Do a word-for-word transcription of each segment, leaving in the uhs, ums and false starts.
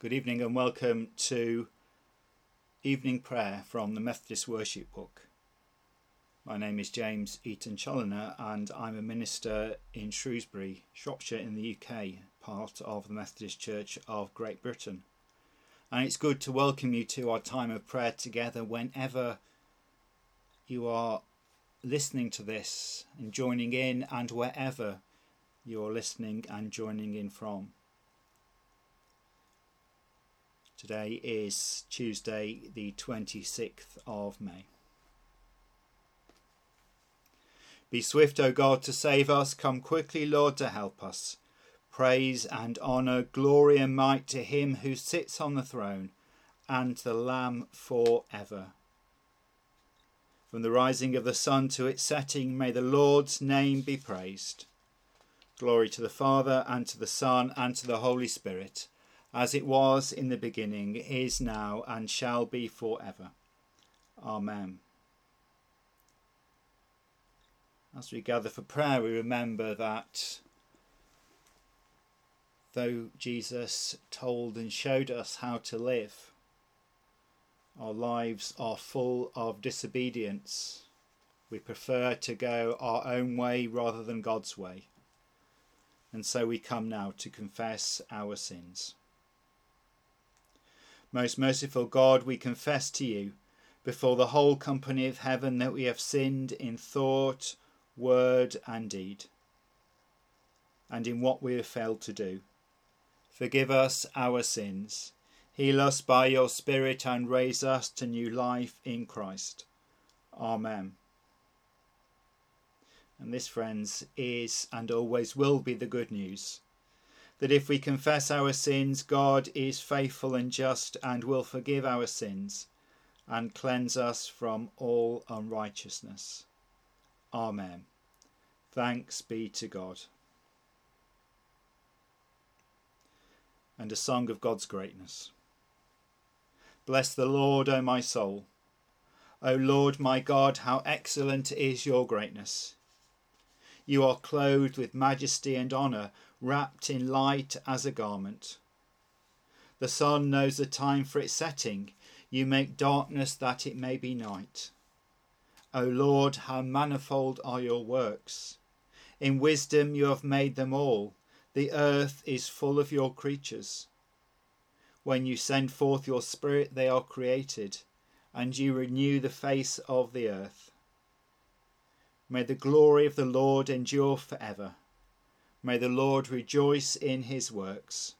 Good evening and welcome to Evening Prayer from the Methodist Worship Book. My name is James Eaton Challoner and I'm a minister in Shrewsbury, Shropshire in the U K, part of the Methodist Church of Great Britain. And it's good to welcome you to our time of prayer together whenever you are listening to this and joining in, and wherever you're listening and joining in from. Today is Tuesday the twenty-sixth of May. Be swift, O God, to save us. Come quickly, Lord, to help us. Praise and honour, glory and might to him who sits on the throne and the Lamb for ever. From the rising of the sun to its setting, may the Lord's name be praised. Glory to the Father and to the Son and to the Holy Spirit, as it was in the beginning, is now, and shall be forever. Amen. As we gather for prayer, we remember that though Jesus told and showed us how to live, our lives are full of disobedience. We prefer to go our own way rather than God's way. And so we come now to confess our sins. Most merciful God, we confess to you before the whole company of heaven that we have sinned in thought, word and deed, and in what we have failed to do. Forgive us our sins. Heal us by your Spirit and raise us to new life in Christ. Amen. And this, friends, is and always will be the good news, that if we confess our sins, God is faithful and just and will forgive our sins and cleanse us from all unrighteousness. Amen. Thanks be to God. And a song of God's greatness. Bless the Lord, O my soul. O Lord my God, how excellent is your greatness. You are clothed with majesty and honour, wrapped in light as a garment. The sun knows the time for its setting. You make darkness that it may be night. O Lord, how manifold are your works! In wisdom you have made them all. The earth is full of your creatures. When you send forth your Spirit, they are created, and you renew the face of the earth. May the glory of the Lord endure forever. May the Lord rejoice in his works.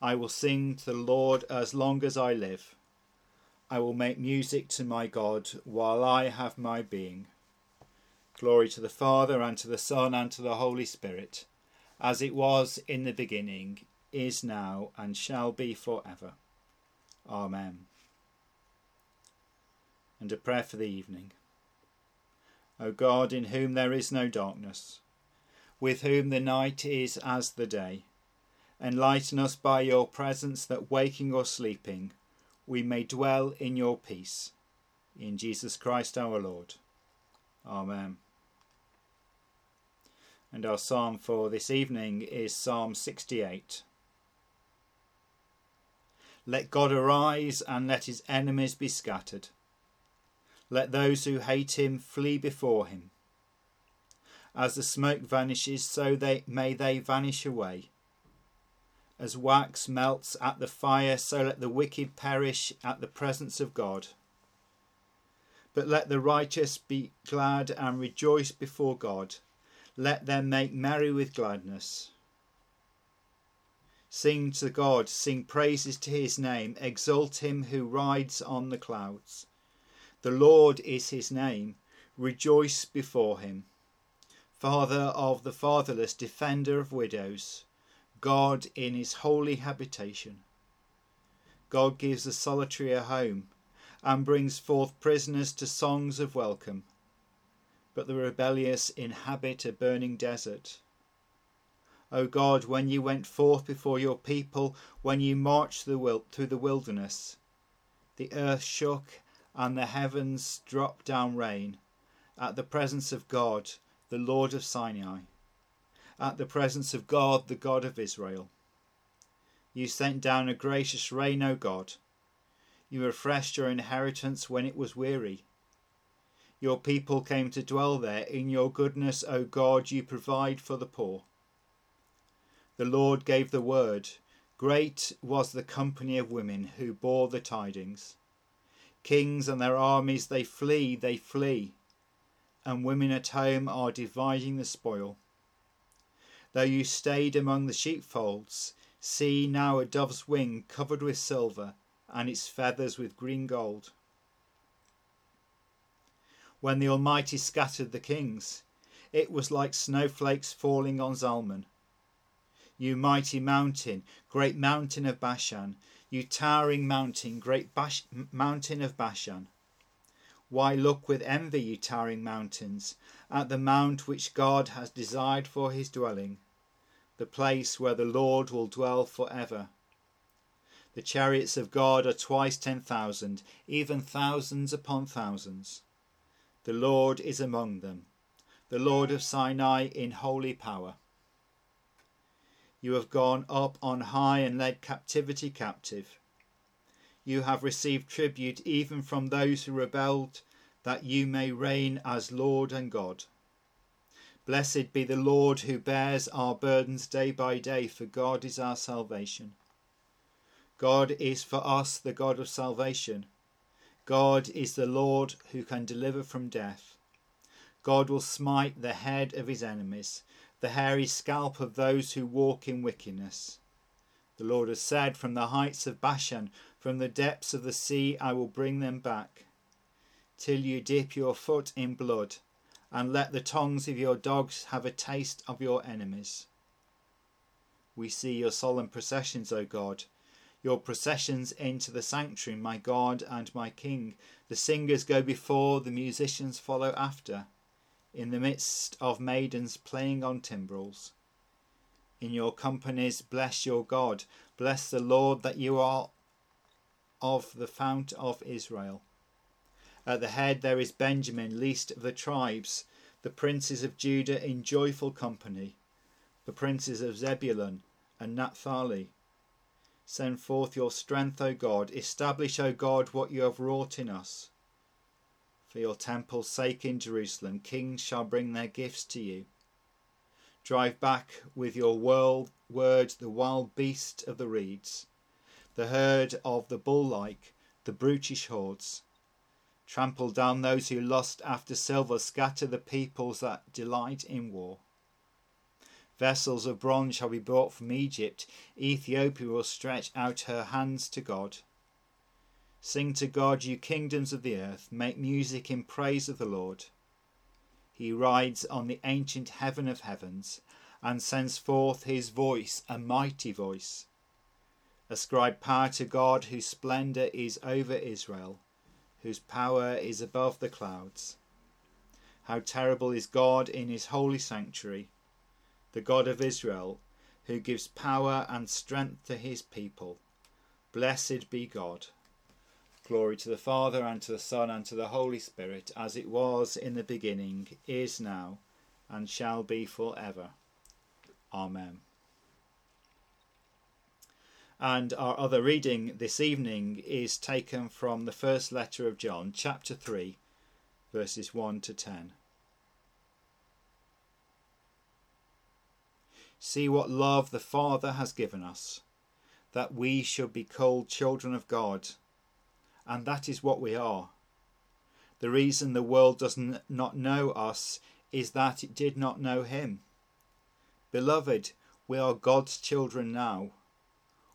I will sing to the Lord as long as I live. I will make music to my God while I have my being. Glory to the Father, and to the Son, and to the Holy Spirit, as it was in the beginning, is now, and shall be forever. Amen. And a prayer for the evening. O God, in whom there is no darkness, with whom the night is as the day, enlighten us by your presence, that waking or sleeping, we may dwell in your peace. In Jesus Christ our Lord. Amen. And our psalm for this evening is Psalm sixty-eight. Let God arise and let his enemies be scattered. Let those who hate him flee before him. As the smoke vanishes, so they, may they vanish away. As wax melts at the fire, so let the wicked perish at the presence of God. But let the righteous be glad and rejoice before God. Let them make merry with gladness. Sing to God, sing praises to his name, exalt him who rides on the clouds. The Lord is his name, rejoice before him. Father of the fatherless, defender of widows, God in his holy habitation. God gives the solitary a home, and brings forth prisoners to songs of welcome. But the rebellious inhabit a burning desert. O God, when you went forth before your people, when you marched through the wilderness, the earth shook and the heavens dropped down rain, at the presence of God, the Lord of Sinai, at the presence of God, the God of Israel. You sent down a gracious rain, O God. You refreshed your inheritance when it was weary. Your people came to dwell there. In your goodness, O God, you provide for the poor. The Lord gave the word. Great was the company of women who bore the tidings. Kings and their armies, they flee, they flee. And women at home are dividing the spoil. Though you stayed among the sheepfolds, see now a dove's wing covered with silver, and its feathers with green gold. When the Almighty scattered the kings, it was like snowflakes falling on Zalman. You mighty mountain, great mountain of Bashan, you towering mountain, great Bash- mountain of Bashan. Why look with envy, you towering mountains, at the mount which God has desired for his dwelling, the place where the Lord will dwell for ever. The chariots of God are twice ten thousand, even thousands upon thousands. The Lord is among them, the Lord of Sinai in holy power. You have gone up on high and led captivity captive. You have received tribute even from those who rebelled, that you may reign as Lord and God. Blessed be the Lord who bears our burdens day by day, for God is our salvation. God is for us the God of salvation. God is the Lord who can deliver from death. God will smite the head of his enemies, the hairy scalp of those who walk in wickedness. The Lord has said, from the heights of Bashan, from the depths of the sea, I will bring them back. Till you dip your foot in blood, and let the tongues of your dogs have a taste of your enemies. We see your solemn processions, O God, your processions into the sanctuary, my God and my King. The singers go before, the musicians follow after, in the midst of maidens playing on timbrels. In your companies bless your God, bless the Lord, that you are of the fount of Israel. At the head there is Benjamin, least of the tribes, the princes of Judah in joyful company, the princes of Zebulun and Naphtali. Send forth your strength, O God, establish, O God, what you have wrought in us. For your temple's sake in Jerusalem, kings shall bring their gifts to you. Drive back with your word the wild beast of the reeds, the herd of the bull-like, the brutish hordes. Trample down those who lust after silver, scatter the peoples that delight in war. Vessels of bronze shall be brought from Egypt. Ethiopia will stretch out her hands to God. Sing to God, you kingdoms of the earth, make music in praise of the Lord. He rides on the ancient heaven of heavens, and sends forth his voice, a mighty voice. Ascribe power to God, whose splendour is over Israel, whose power is above the clouds. How terrible is God in his holy sanctuary, the God of Israel, who gives power and strength to his people. Blessed be God. Glory to the Father, and to the Son, and to the Holy Spirit, as it was in the beginning, is now, and shall be for ever. Amen. And our other reading this evening is taken from the first letter of John, chapter three, verses one to ten. See what love the Father has given us, that we should be called children of God. And that is what we are. The reason the world does not know us is that it did not know him. Beloved, we are God's children now.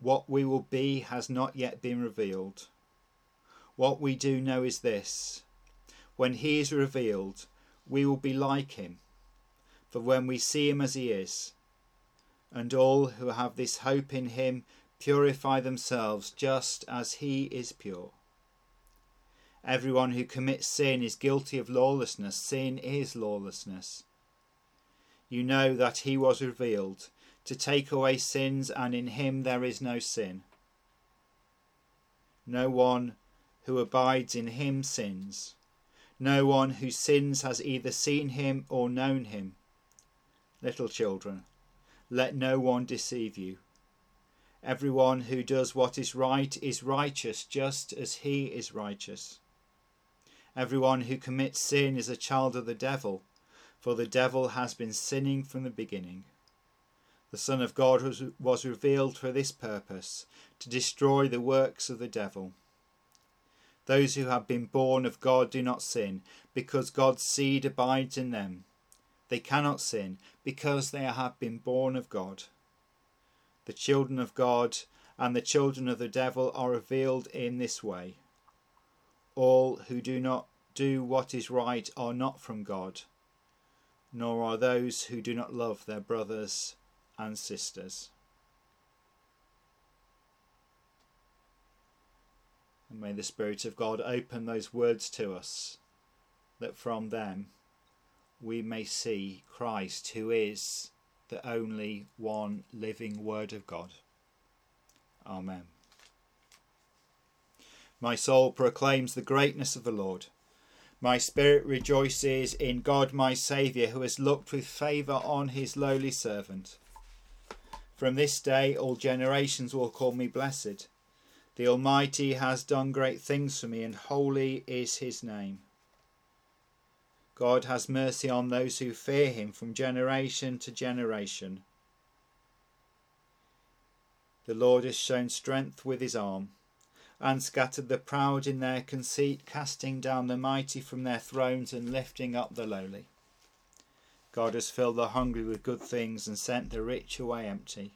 What we will be has not yet been revealed. What we do know is this: when he is revealed, we will be like him, for when we see him as he is. And all who have this hope in him purify themselves just as he is pure. Everyone who commits sin is guilty of lawlessness. Sin is lawlessness. You know that he was revealed to take away sins, and in him there is no sin. No one who abides in him sins. No one who sins has either seen him or known him. Little children, let no one deceive you. Everyone who does what is right is righteous, just as he is righteous. Everyone who commits sin is a child of the devil, for the devil has been sinning from the beginning. The Son of God was, was revealed for this purpose, to destroy the works of the devil. Those who have been born of God do not sin, because God's seed abides in them. They cannot sin, because they have been born of God. The children of God and the children of the devil are revealed in this way. All who do not do what is right are not from God, nor are those who do not love their brothers and sisters. And may the Spirit of God open those words to us, that from them we may see Christ, who is the only one living Word of God. Amen. My soul proclaims the greatness of the Lord. My spirit rejoices in God my Saviour, who has looked with favour on his lowly servant. From this day all generations will call me blessed. The Almighty has done great things for me, and holy is his name. God has mercy on those who fear him from generation to generation. The Lord has shown strength with his arm, and scattered the proud in their conceit, casting down the mighty from their thrones and lifting up the lowly. God has filled the hungry with good things and sent the rich away empty.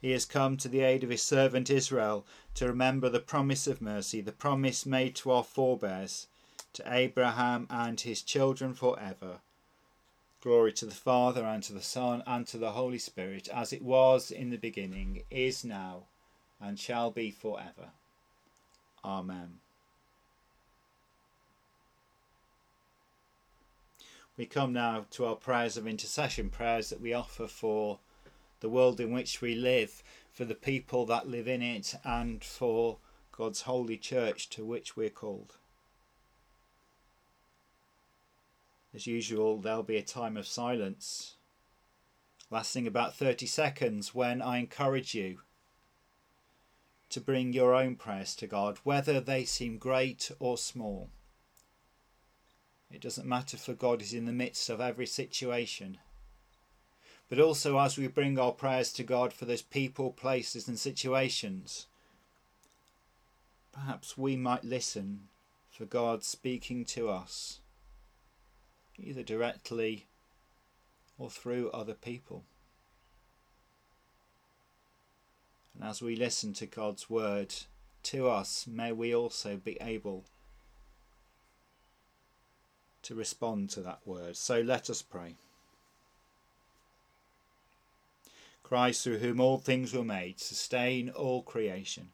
He has come to the aid of his servant Israel, to remember the promise of mercy, the promise made to our forebears, to Abraham and his children forever. Glory to the Father, and to the Son, and to the Holy Spirit, as it was in the beginning, is now, and shall be forever. Amen. We come now to our prayers of intercession, prayers that we offer for the world in which we live, for the people that live in it, and for God's holy church to which we're called. As usual, there'll be a time of silence, lasting about thirty seconds, when I encourage you to bring your own prayers to God, whether they seem great or small. It doesn't matter, for God is in the midst of every situation. But also, as we bring our prayers to God for those people, places and situations, perhaps we might listen for God speaking to us, either directly or through other people. And as we listen to God's word to us, may we also be able to respond to that word. So let us pray. Christ, through whom all things were made, sustain all creation.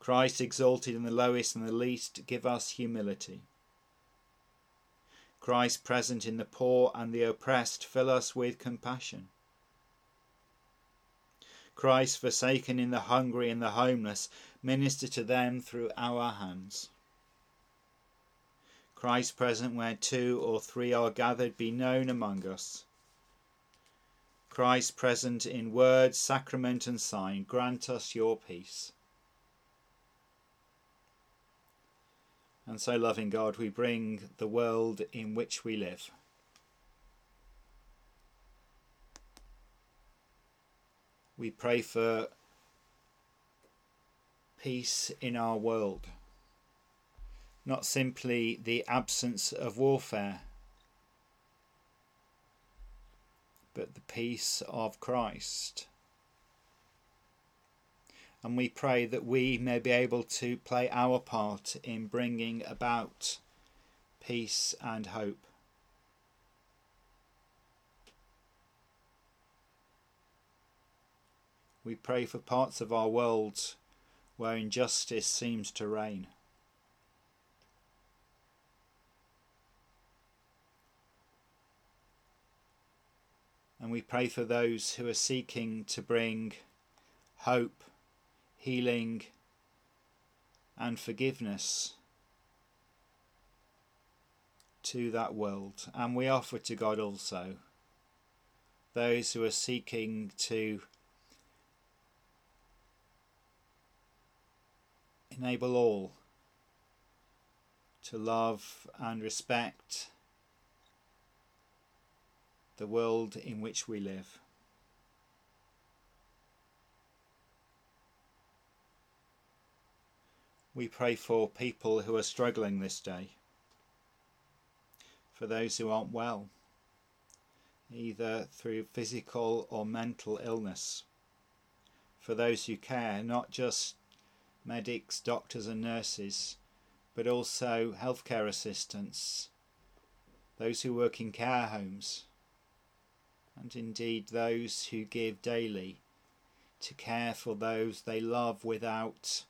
Christ, exalted in the lowest and the least, give us humility. Christ, present in the poor and the oppressed, fill us with compassion. Christ, forsaken in the hungry and the homeless, minister to them through our hands. Christ, present where two or three are gathered, be known among us. Christ, present in word, sacrament and sign, grant us your peace. And so, loving God, we bring the world in which we live. We pray for peace in our world, not simply the absence of warfare, but the peace of Christ. And we pray that we may be able to play our part in bringing about peace and hope. We pray for parts of our world where injustice seems to reign. And we pray for those who are seeking to bring hope, healing and forgiveness to that world. And we offer to God also those who are seeking to enable all to love and respect the world in which we live. We pray for people who are struggling this day, for those who aren't well, either through physical or mental illness, for those who care, not just medics, doctors and nurses, but also healthcare assistants, those who work in care homes, and indeed those who give daily to care for those they love without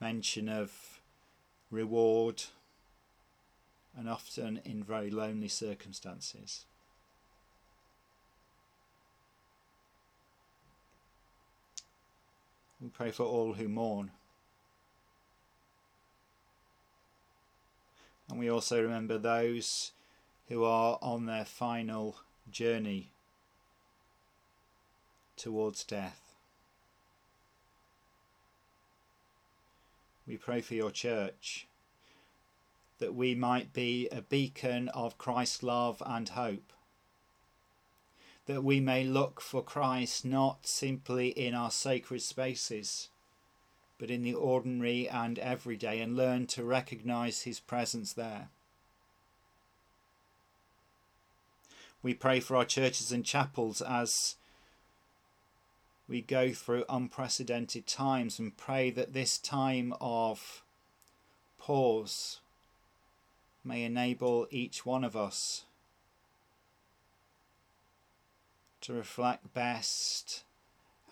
mention of reward, and often in very lonely circumstances. We pray for all who mourn. And we also remember those who are on their final journey towards death. We pray for your church, that we might be a beacon of Christ's love and hope, that we may look for Christ not simply in our sacred spaces, but in the ordinary and everyday, and learn to recognise his presence there. We pray for our churches and chapels as we go through unprecedented times, and pray that this time of pause may enable each one of us to reflect best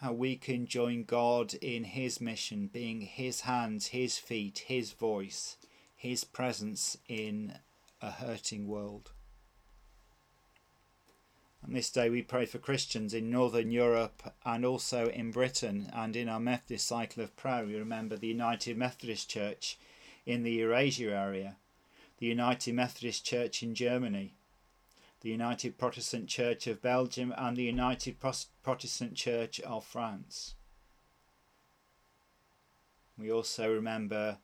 how we can join God in his mission, being his hands, his feet, his voice, his presence in a hurting world. And this day we pray for Christians in Northern Europe and also in Britain, and in our Methodist cycle of prayer we remember the United Methodist Church in the Eurasia area, the United Methodist Church in Germany, the United Protestant Church of Belgium, and the United Protestant Church of France. We also remember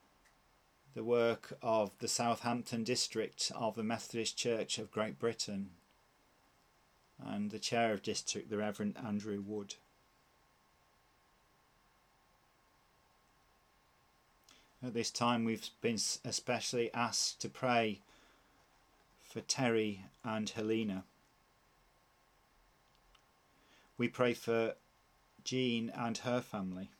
the work of the Southampton District of the Methodist Church of Great Britain, and the Chair of District, the Reverend Andrew Wood. At this time we've been especially asked to pray for Terry and Helena. We pray for Jean and her family.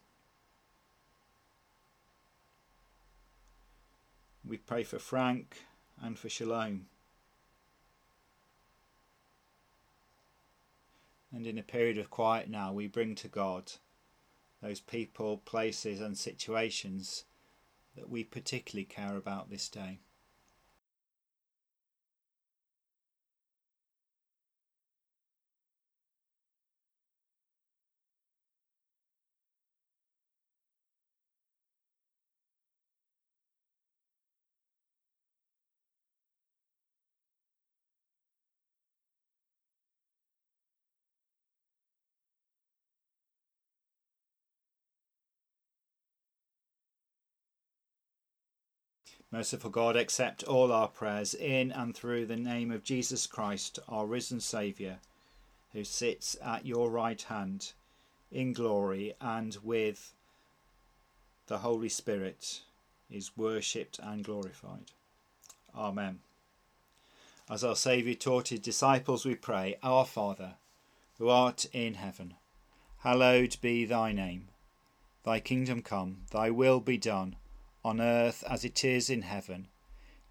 We pray for Frank and for Shalom. And in a period of quiet now, we bring to God those people, places and situations that we particularly care about this day. Merciful God, accept all our prayers in and through the name of Jesus Christ, our risen Saviour, who sits at your right hand in glory and with the Holy Spirit is worshipped and glorified. Amen. As our Saviour taught his disciples, we pray, Our Father, who art in heaven, hallowed be thy name. Thy kingdom come, thy will be done, on earth as it is in heaven.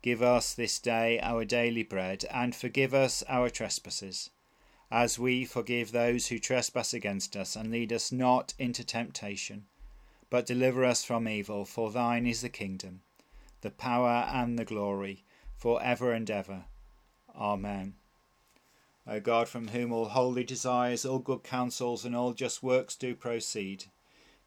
Give us this day our daily bread, and forgive us our trespasses, as we forgive those who trespass against us, and lead us not into temptation, but deliver us from evil. For thine is the kingdom, the power and the glory, for ever and ever. Amen. O God, from whom all holy desires, all good counsels, and all just works do proceed,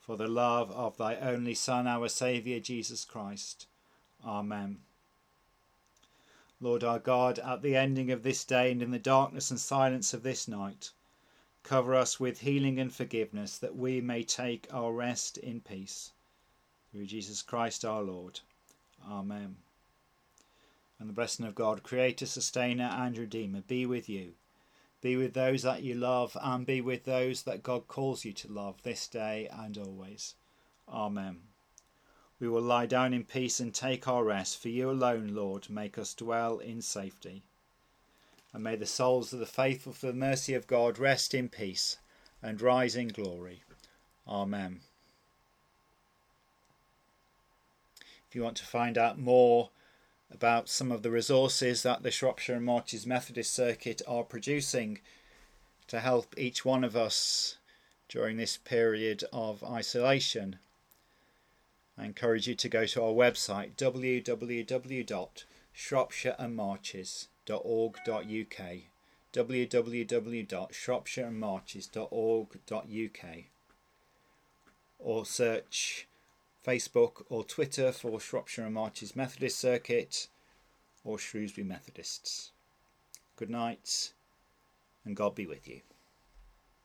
for the love of thy only Son, our Saviour, Jesus Christ. Amen. Lord our God, at the ending of this day and in the darkness and silence of this night, cover us with healing and forgiveness, that we may take our rest in peace. Through Jesus Christ our Lord. Amen. And the blessing of God, Creator, Sustainer and Redeemer, be with you. Be with those that you love, and be with those that God calls you to love this day and always. Amen. We will lie down in peace and take our rest, for you alone, Lord, make us dwell in safety. And may the souls of the faithful, for the mercy of God, rest in peace and rise in glory. Amen. If you want to find out more about some of the resources that the Shropshire and Marches Methodist Circuit are producing to help each one of us during this period of isolation, I encourage you to go to our website w w w dot shropshire and marches dot org dot u k, w w w dot shropshire and marches dot org dot u k, or search Facebook or Twitter for Shropshire and Marches Methodist Circuit or Shrewsbury Methodists. Good night, and God be with you.